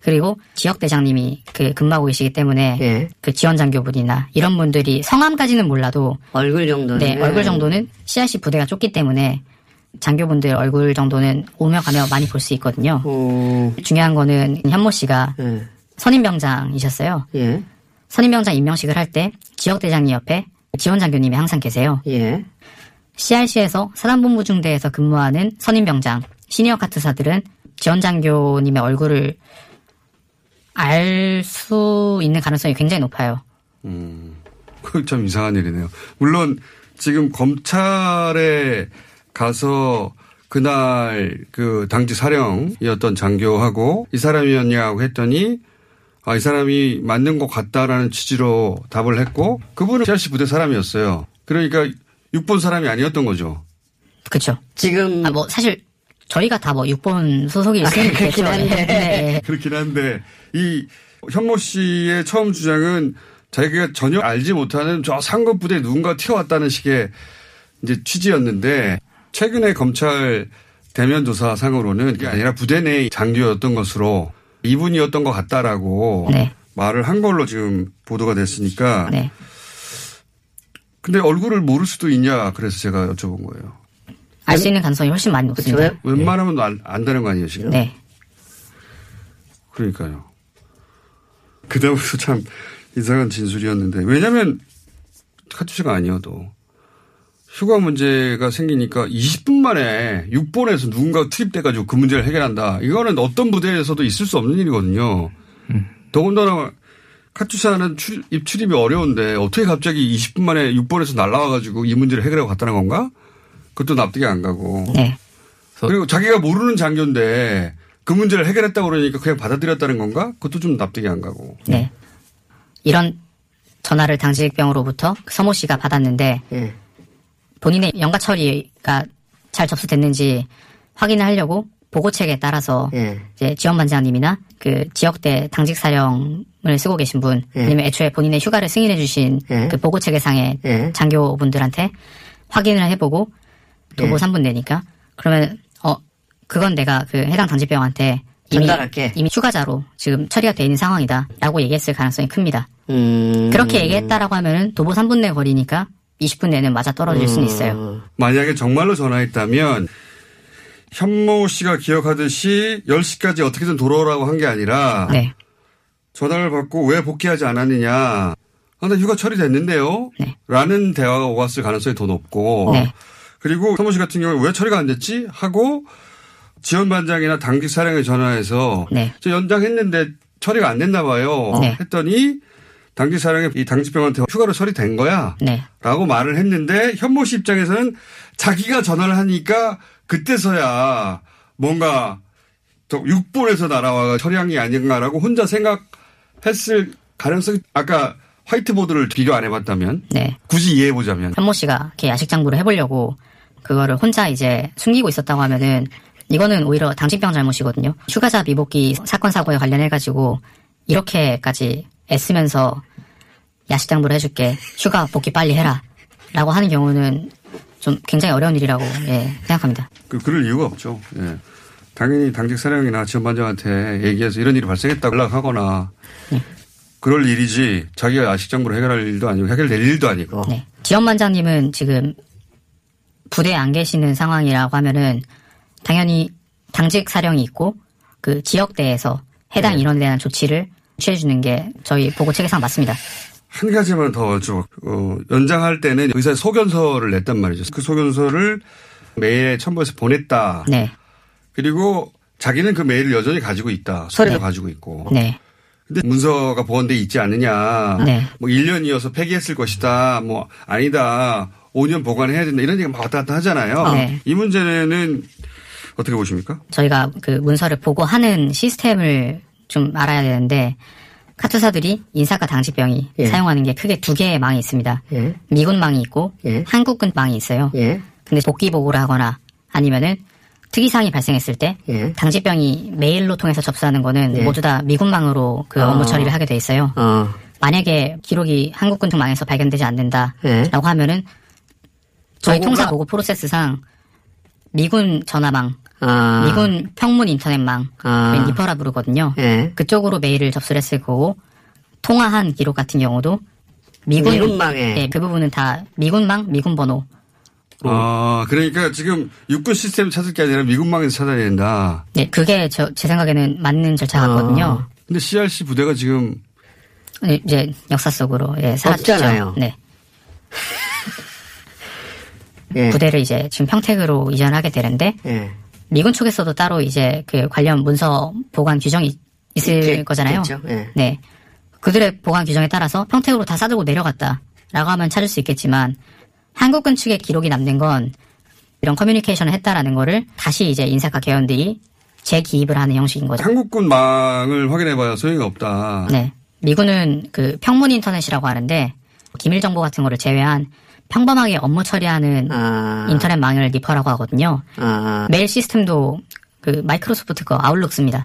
그리고 지역대장님이 그 근무하고 계시기 때문에 예. 그 지원장교분이나 이런 분들이 성함까지는 몰라도 얼굴 정도는 네, 얼굴 정도는 씨아이씨 부대가 좁기 때문에 장교분들 얼굴 정도는 오며 가며 많이 볼 수 있거든요. 오. 중요한 거는 현모 씨가 예. 선임병장이셨어요. 예. 선임병장 임명식을 할 때 지역대장님 옆에 지원장교님이 항상 계세요. 예. 씨아이씨에서 사단본부 중대에서 근무하는 선임병장, 시니어 카투사들은 지원장교님의 얼굴을 알 수 있는 가능성이 굉장히 높아요. 음, 그건 참 이상한 일이네요. 물론 지금 검찰에 가서 그날 그 당직 사령이었던 장교하고 이 사람이었냐고 했더니 아, 이 사람이 맞는 것 같다라는 취지로 답을 했고 그분은 씨아이씨 부대 사람이었어요. 그러니까 육본 사람이 아니었던 거죠. 그렇죠. 지금 아, 뭐 사실 저희가 다 뭐 육본 소속이 있으니까 아, 그렇긴 한데 네. 그렇긴 한데 이 현모 씨의 처음 주장은 자기가 전혀 알지 못하는 저 상급 부대 누군가 튀어왔다는 식의 이제 취지였는데 최근에 검찰 대면 조사 상으로는 그게 아니라 부대 내 장교였던 것으로. 이분이었던 것 같다라고 네. 말을 한 걸로 지금 보도가 됐으니까. 네. 근데 얼굴을 모를 수도 있냐 그래서 제가 여쭤본 거예요. 알 수 있는 가능성이 훨씬 많이 높습니다. 네. 웬만하면 네. 안, 안 되는 거 아니에요 지금? 네. 그러니까요. 그다음부터 참 이상한 진술이었는데 왜냐하면 카투사가 아니어도 휴가 문제가 생기니까 이십 분 만에 육본에서 누군가 투입돼가지고 그 문제를 해결한다. 이거는 어떤 부대에서도 있을 수 없는 일이거든요. 음. 더군다나 카투사는 출입, 출입이 어려운데 어떻게 갑자기 이십 분 만에 육본에서 날라와가지고 이 문제를 해결하고 갔다는 건가? 그것도 납득이 안 가고. 네. 그리고 자기가 모르는 장교인데 그 문제를 해결했다고 그러니까 그냥 받아들였다는 건가? 그것도 좀 납득이 안 가고. 네. 이런 전화를 당직병으로부터 서모 씨가 받았는데 네. 본인의 연가 처리가 잘 접수됐는지 확인을 하려고 보고책에 따라서 예. 이제 지원반장님이나 그 지역대 당직사령을 쓰고 계신 분 예. 아니면 애초에 본인의 휴가를 승인해 주신 예. 그 보고책에상의 예. 장교분들한테 확인을 해보고 도보 예. 삼 분 내니까 그러면 어 그건 내가 그 해당 당직병한테 이미, 이미 휴가자로 지금 처리가 돼 있는 상황이다 라고 얘기했을 가능성이 큽니다. 음... 그렇게 얘기했다라고 하면은 도보 삼 분 내 거리니까 이십 분 내는 맞아 떨어질 수는 있어요. 만약에 정말로 전화했다면 현모 씨가 기억하듯이 열 시까지 어떻게든 돌아오라고 한 게 아니라 네. 전화를 받고 왜 복귀하지 않았느냐. 아, 나 휴가 처리됐는데요. 네. 라는 대화가 오갔을 가능성이 더 높고 네. 그리고 현모 씨 같은 경우에 왜 처리가 안 됐지 하고 지원반장이나 당직 사령에 전화해서 네. 저 연장했는데 처리가 안 됐나 봐요. 네. 했더니 당직 사령이 이 당직병한테 휴가로 처리된 거야. 네. 라고 말을 했는데 현모 씨 입장에서는 자기가 전화를 하니까 그때서야 뭔가 육본에서 날아와 처리한 게 아닌가라고 혼자 생각했을 가능성이 아까 화이트보드를 비교 안 해봤다면 네. 굳이 이해해보자면 현모 씨가 이렇게 야식장구를 해보려고 그거를 혼자 이제 숨기고 있었다고 하면은 이거는 오히려 당직병 잘못이거든요. 휴가자 미복귀 사건 사고에 관련해가지고 이렇게까지 애쓰면서 야식장부를 해줄게. 휴가 복귀 빨리 해라. 라고 하는 경우는 좀 굉장히 어려운 일이라고 예, 생각합니다. 그, 그럴 이유가 없죠. 예. 당연히 당직 사령이나 지원반장한테 얘기해서 이런 일이 발생했다고 연락하거나 네. 그럴 일이지 자기가 야식장부를 해결할 일도 아니고 해결될 일도 아니고. 네. 지원반장님은 지금 부대에 안 계시는 상황이라고 하면은 당연히 당직 사령이 있고 그 지역대에서 해당 네. 인원에 대한 조치를 취해주는 게 저희 보고 체계상 맞습니다. 한 가지만 더 좀 어, 연장할 때는 의사의 소견서를 냈단 말이죠. 그 소견서를 메일에 첨부해서 보냈다. 네. 그리고 자기는 그 메일을 여전히 가지고 있다. 서류도 네. 가지고 있고. 네. 근데 문서가 보건대에 있지 않느냐. 네. 뭐 일 년이어서 폐기했을 것이다. 뭐 아니다. 오 년 보관해야 된다. 이런 얘기 막 왔다 갔다 하잖아요. 네. 이 문제는 어떻게 보십니까? 저희가 그 문서를 보고하는 시스템을 좀 알아야 되는데 카투사들이 인사과 당직병이 예. 사용하는 게 크게 두 개의 망이 있습니다. 예. 미군망이 있고 예. 한국군 망이 있어요. 예. 근데 복귀보고를 하거나 아니면은 특이사항이 발생했을 때 예. 당직병이 메일로 통해서 접수하는 거는 예. 모두 다 미군망으로 그 업무 어. 처리를 하게 돼 있어요. 어. 만약에 기록이 한국군 등 망에서 발견되지 않는다라고 예. 하면은 저희 보고가... 통사 보고 프로세스상 미군 전화망, 아. 미군 평문 인터넷망, 아. 니퍼라 부르거든요. 예. 그쪽으로 메일을 접수를 했을 거고 통화한 기록 같은 경우도 미군, 미군망에 네, 그 부분은 다 미군망, 미군번호. 아, 그러니까 지금 육군 시스템 찾을 게 아니라 미군망에서 찾아야 된다. 네, 그게 저, 제 생각에는 맞는 절차 같거든요. 아. 근데 씨알씨 부대가 지금 이제 역사 속으로 예, 사라졌죠. 없잖아요. 네. 예. 부대를 이제 지금 평택으로 이전하게 되는데 예. 미군 쪽에서도 따로 이제 그 관련 문서 보관 규정이 있을 게, 거잖아요. 예. 네, 그들의 보관 규정에 따라서 평택으로 다 싸들고 내려갔다라고 하면 찾을 수 있겠지만 한국군 측의 기록이 남는 건 이런 커뮤니케이션을 했다라는 거를 다시 이제 인사과 계원들이 재기입을 하는 형식인 거죠. 한국군 망을 확인해봐야 소용이 없다. 네, 미군은 그 평문 인터넷이라고 하는데 기밀 정보 같은 거를 제외한 평범하게 업무 처리하는 아. 인터넷 망을 니퍼라고 하거든요. 아. 메일 시스템도 그 마이크로소프트 거 아웃룩스입니다.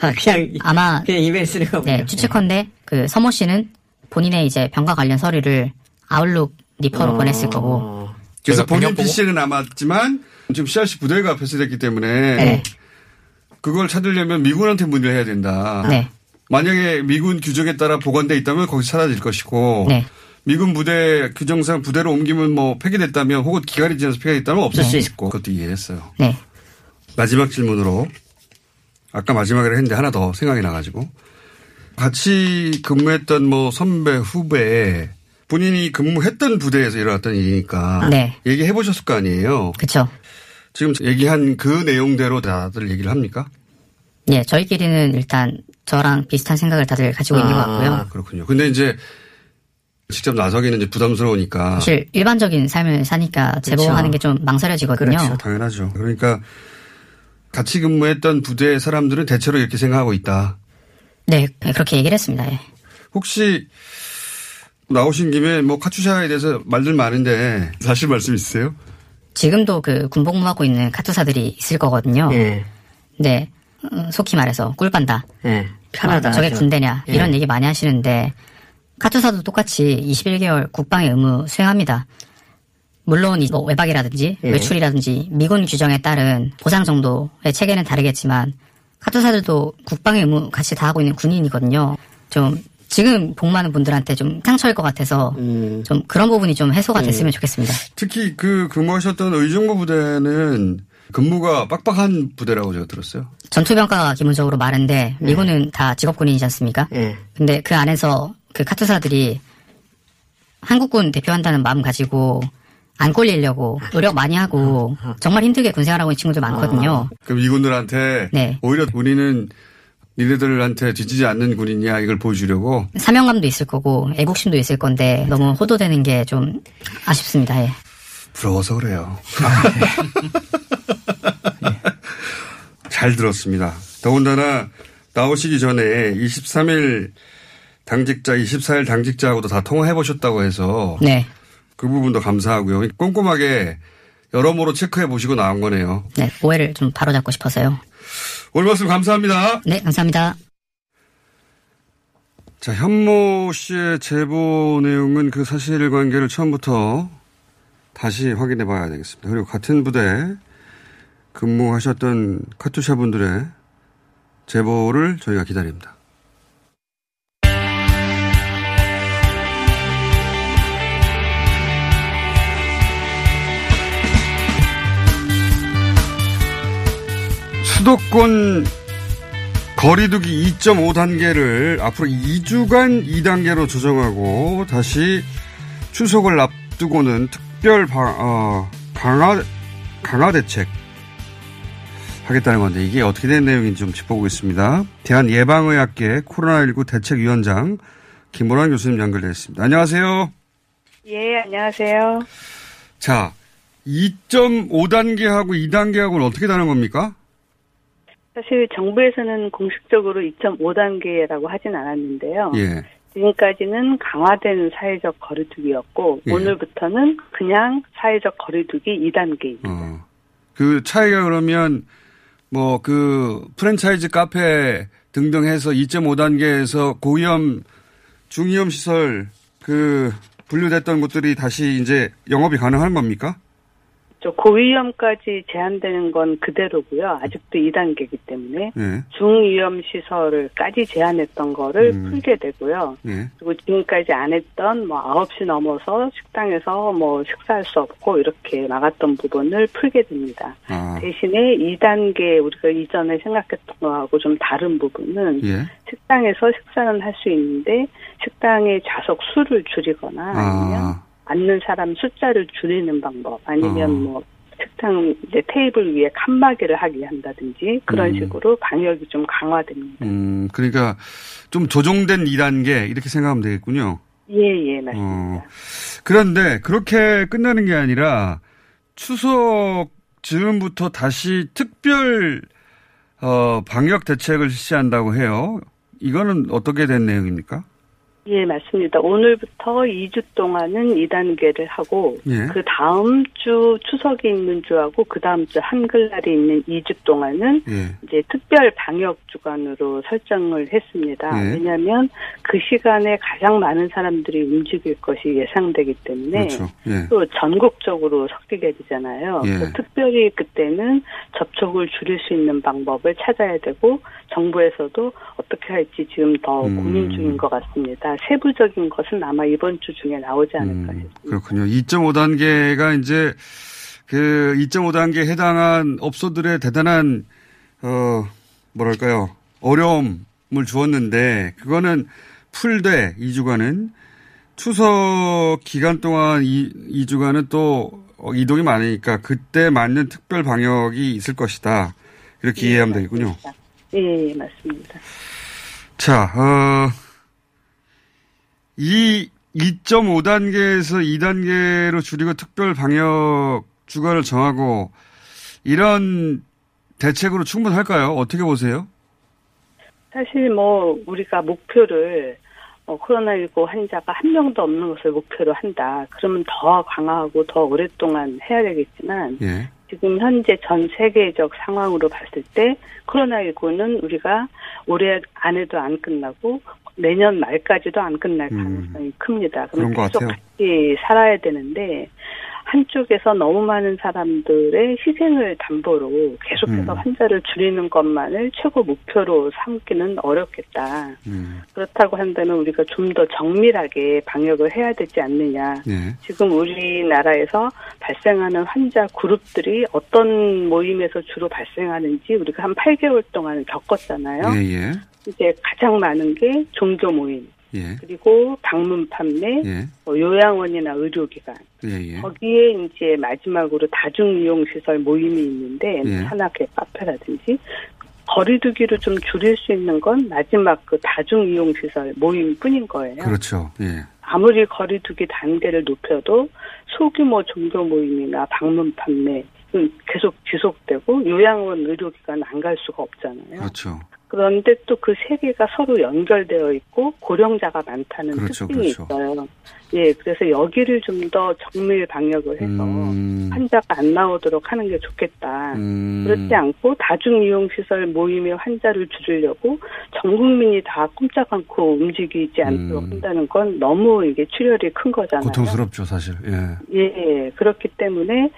아, 그냥 아마 그냥 이메일 쓰는 거군요. 네, 추측컨대 그 서모 씨는 본인의 이제 병과 관련 서류를 아웃룩 니퍼로 어. 보냈을 거고. 그래서 본인 피씨는 남았지만 지금 씨알씨 부대가 앞에 쓰였기 때문에 네. 그걸 찾으려면 미군한테 문의를 해야 된다. 네. 만약에 미군 규정에 따라 보관돼 있다면 거기서 사라질 것이고 네. 미군 부대 규정상 부대로 옮기면 뭐 폐기됐다면 혹은 기간이 지나서 폐기됐다면 없을 네. 수 있고 그것도 이해했어요. 네. 마지막 질문으로 아까 마지막에 했는데 하나 더 생각이 나가지고 같이 근무했던 뭐 선배 후배 본인이 근무했던 부대에서 일어났던 일이니까 네. 얘기해 보셨을 거 아니에요. 그렇죠. 지금 얘기한 그 내용대로 다들 얘기를 합니까? 네, 저희끼리는 일단 저랑 비슷한 생각을 다들 가지고 아, 있는 것 같고요. 그렇군요. 근데 이제 직접 나서기는 이제 부담스러우니까. 사실 일반적인 삶을 사니까 제보하는 게 좀 망설여지거든요. 그렇죠. 당연하죠. 그러니까 같이 근무했던 부대 사람들은 대체로 이렇게 생각하고 있다. 네, 그렇게 얘기를 했습니다. 예. 혹시 나오신 김에 뭐 카투사에 대해서 말들 많은데 사실 말씀 있으세요? 지금도 그 군복무하고 있는 카투사들이 있을 거거든요. 예. 네. 속히 말해서 꿀빤다. 예, 편하다. 저게 군대냐. 예. 이런 얘기 많이 하시는데 카투사도 똑같이 이십일 개월 국방의 의무 수행합니다. 물론 뭐 외박이라든지 예. 외출이라든지 미군 규정에 따른 보상 정도의 체계는 다르겠지만 카투사들도 국방의 의무 같이 다하고 있는 군인이거든요. 좀 지금 복무하는 분들한테 좀 상처일 것 같아서 음. 좀 그런 부분이 좀 해소가 음. 됐으면 좋겠습니다. 특히 그 근무하셨던 의정부 부대는 근무가 빡빡한 부대라고 제가 들었어요. 전투병가가 기본적으로 많은데 미군은 네. 다 직업군인이지 않습니까? 네. 근데 그 안에서 그 카투사들이 한국군 대표한다는 마음 가지고 안 꼴리려고 노력 많이 하고 정말 힘들게 군생활하고 있는 친구들 많거든요. 아, 그럼 이군들한테 네. 오히려 우리는 니네들한테 뒤지지 않는 군인이야 이걸 보여주려고. 사명감도 있을 거고 애국심도 있을 건데 너무 호도되는 게 좀 아쉽습니다. 예. 부러워서 그래요. 네. 잘 들었습니다. 더군다나 나오시기 전에 이십삼 일 당직자, 이십사 일 당직자하고도 다 통화해 보셨다고 해서 네. 그 부분도 감사하고요. 꼼꼼하게 여러모로 체크해 보시고 나온 거네요. 네, 오해를 좀 바로잡고 싶어서요. 오늘 말씀 감사합니다. 네, 감사합니다. 자, 현모 씨의 제보 내용은 그 사실관계를 처음부터 다시 확인해 봐야 되겠습니다. 그리고 같은 부대에 근무하셨던 카투사 분들의 제보를 저희가 기다립니다. 수도권 거리두기 이 점 오 단계를 앞으로 이 주간 이 단계로 조정하고 다시 추석을 앞두고는 특별 방, 어, 강화, 강화 대책 하겠다는 건데 이게 어떻게 된 내용인지 좀 짚어보겠습니다. 대한예방의학계 코로나십구 대책위원장 기모란 교수님 연결됐습니다. 안녕하세요. 예, 안녕하세요. 자, 이 점 오 단계하고 이 단계하고는 어떻게 다른 겁니까? 사실 정부에서는 공식적으로 이 점 오 단계라고 하진 않았는데요. 예. 지금까지는 강화된 사회적 거리두기였고 예. 오늘부터는 그냥 사회적 거리두기 이 단계입니다. 어. 그 차이가 그러면 뭐 그 프랜차이즈 카페 등등 해서 이 점 오 단계에서 고위험, 중위험 시설 그 분류됐던 곳들이 다시 이제 영업이 가능한 겁니까? 고위험까지 제한되는 건 그대로고요. 아직도 이 단계이기 때문에 네. 중위험 시설을까지 제한했던 거를 음. 풀게 되고요. 네. 그리고 지금까지 안 했던 뭐 아홉 시 넘어서 식당에서 뭐 식사할 수 없고 이렇게 막았던 부분을 풀게 됩니다. 아. 대신에 이 단계 우리가 이전에 생각했던 거하고 좀 다른 부분은 예. 식당에서 식사는 할 수 있는데 식당의 좌석 수를 줄이거나 아니면 아. 앉는 사람 숫자를 줄이는 방법, 아니면 어. 뭐, 식당, 이제 테이블 위에 칸막이를 하게 한다든지, 그런 음. 식으로 방역이 좀 강화됩니다. 음, 그러니까, 좀 조정된 이 단계, 이렇게 생각하면 되겠군요. 예, 예, 맞습니다. 어. 그런데, 그렇게 끝나는 게 아니라, 추석 즈음부터 다시 특별, 어, 방역 대책을 실시한다고 해요. 이거는 어떻게 된 내용입니까? 예, 맞습니다. 오늘부터 이 주 동안은 이 단계를 하고 예. 그 다음 주 추석이 있는 주하고 그 다음 주 한글날이 있는 이 주 동안은 예. 이제 특별 방역 주간으로 설정을 했습니다. 예. 왜냐하면 그 시간에 가장 많은 사람들이 움직일 것이 예상되기 때문에 그렇죠. 예. 또 전국적으로 섞이게 되잖아요. 예. 그 특별히 그때는 접촉을 줄일 수 있는 방법을 찾아야 되고 정부에서도 어떻게 할지 지금 더 고민 중인 것 같습니다. 세부적인 것은 아마 이번 주 중에 나오지 않을까 싶습니다. 음, 그렇군요. 이 점 오 단계가 이제 그 이 점 오 단계에 해당한 업소들의 대단한 어 뭐랄까요 어려움을 주었는데 그거는 풀되 이 주간은 추석 기간 동안 이, 이 주간은 또 이동이 많으니까 그때 맞는 특별 방역이 있을 것이다. 이렇게 예, 이해하면 맞습니다. 되겠군요. 예, 맞습니다. 자, 어. 이 이 점 오 단계에서 이 단계로 줄이고 특별 방역 주간을 정하고 이런 대책으로 충분할까요? 어떻게 보세요? 사실 뭐 우리가 목표를 어, 코로나십구 환자가 한 명도 없는 것을 목표로 한다. 그러면 더 강화하고 더 오랫동안 해야 되겠지만 예. 지금 현재 전 세계적 상황으로 봤을 때 코로나십구는 우리가 올해 안에도 안 끝나고 내년 말까지도 안 끝날 가능성이 음, 큽니다. 그럼 계속 같이 살아야 되는데 한쪽에서 너무 많은 사람들의 희생을 담보로 계속해서 음. 환자를 줄이는 것만을 최고 목표로 삼기는 어렵겠다. 음. 그렇다고 한다면 우리가 좀 더 정밀하게 방역을 해야 되지 않느냐. 네. 지금 우리나라에서 발생하는 환자 그룹들이 어떤 모임에서 주로 발생하는지 우리가 한 팔 개월 동안 겪었잖아요. 예, 예. 이제 가장 많은 게 종교 모임, 예. 그리고 방문 판매, 예. 뭐 요양원이나 의료기관, 예예. 거기에 이제 마지막으로 다중이용시설 모임이 있는데 예. 산악회 카페라든지 거리두기로 좀 줄일 수 있는 건 마지막 그 다중이용시설 모임뿐인 거예요. 그렇죠. 예. 아무리 거리두기 단계를 높여도 소규모 종교 모임이나 방문 판매 계속 지속되고 요양원 의료기관 안 갈 수가 없잖아요. 그렇죠. 그런데 또 그 세 개가 서로 연결되어 있고 고령자가 많다는 그렇죠, 특징이 그렇죠. 있어요. 예, 그래서 여기를 좀 더 정밀 방역을 해서 음. 환자가 안 나오도록 하는 게 좋겠다. 음. 그렇지 않고 다중이용시설 모임의 환자를 줄이려고 전 국민이 다 꼼짝 않고 움직이지 않도록 음. 한다는 건 너무 이게 출혈이 큰 거잖아요. 고통스럽죠, 사실. 예. 예, 그렇기 때문에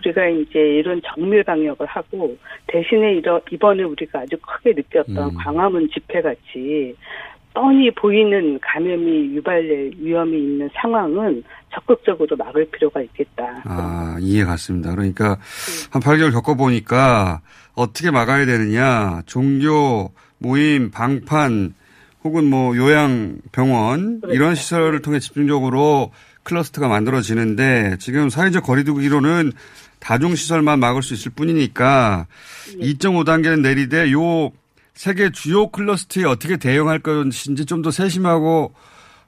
우리가 이제 이런 정밀 방역을 하고 대신에 이러, 이번에 우리가 아주 크게 느꼈던 음. 광화문 집회같이 뻔히 보이는 감염이 유발될 위험이 있는 상황은 적극적으로 막을 필요가 있겠다. 아, 이해 갔습니다. 그러니까 한 팔 개월 겪어보니까 어떻게 막아야 되느냐. 종교, 모임, 방판 혹은 뭐 요양, 병원 그렇죠. 이런 시설을 통해 집중적으로 클러스터가 만들어지는데 지금 사회적 거리두기로는 다중시설만 막을 수 있을 뿐이니까 네. 이 점 오 단계는 내리되 요 세계 주요 클러스터에 어떻게 대응할 것인지 좀 더 세심하고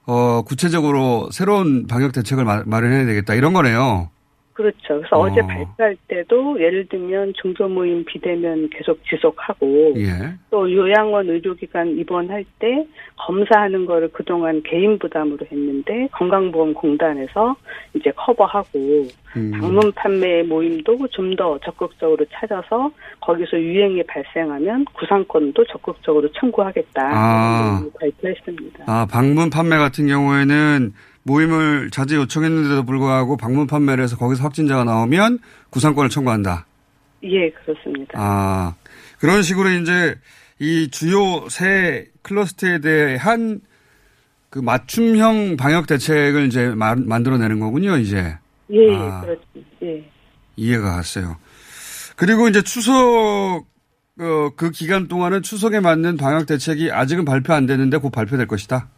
어, 구체적으로 새로운 방역 대책을 마, 마련해야 되겠다 이런 거네요. 그렇죠. 그래서 어. 어제 발표할 때도 예를 들면 종교 모임 비대면 계속 지속하고 예. 또 요양원 의료기관 입원할 때 검사하는 거를 그동안 개인 부담으로 했는데 건강보험공단에서 이제 커버하고 음. 방문 판매 모임도 좀 더 적극적으로 찾아서 거기서 유행이 발생하면 구상권도 적극적으로 청구하겠다 아. 발표했습니다. 아 방문 판매 같은 경우에는 모임을 자제 요청했는데도 불구하고 방문 판매를 해서 거기서 확진자가 나오면 구상권을 청구한다. 예, 그렇습니다. 아, 그런 식으로 이제 이 주요 세 클러스터에 대한 그 맞춤형 방역 대책을 이제 마, 만들어내는 거군요, 이제. 예, 아, 그렇습니다. 예. 이해가 갔어요. 그리고 이제 추석, 어, 그 기간 동안은 추석에 맞는 방역 대책이 아직은 발표 안 됐는데 곧 발표될 것이다.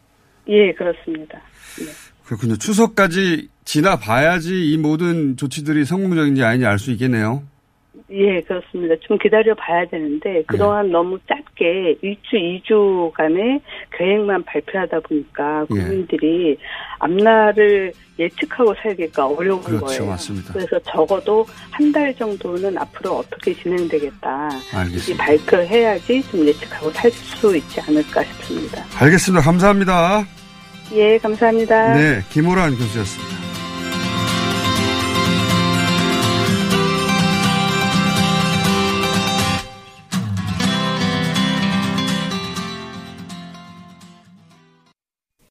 예, 그렇습니다. 예. 그렇군요. 추석까지 지나봐야지 이 모든 조치들이 성공적인지 아닌지 알 수 있겠네요. 예, 그렇습니다. 좀 기다려봐야 되는데 그동안 예. 너무 짧게 일 주, 이 주간의 계획만 발표하다 보니까 국민들이 예. 앞날을 예측하고 살기가 어려운 그렇죠, 거예요. 맞습니다. 그래서 적어도 한 달 정도는 앞으로 어떻게 진행되겠다. 알겠습니다. 발표해야지 좀 예측하고 살 수 있지 않을까 싶습니다. 알겠습니다. 감사합니다. 예, 감사합니다. 네, 김오란 교수였습니다.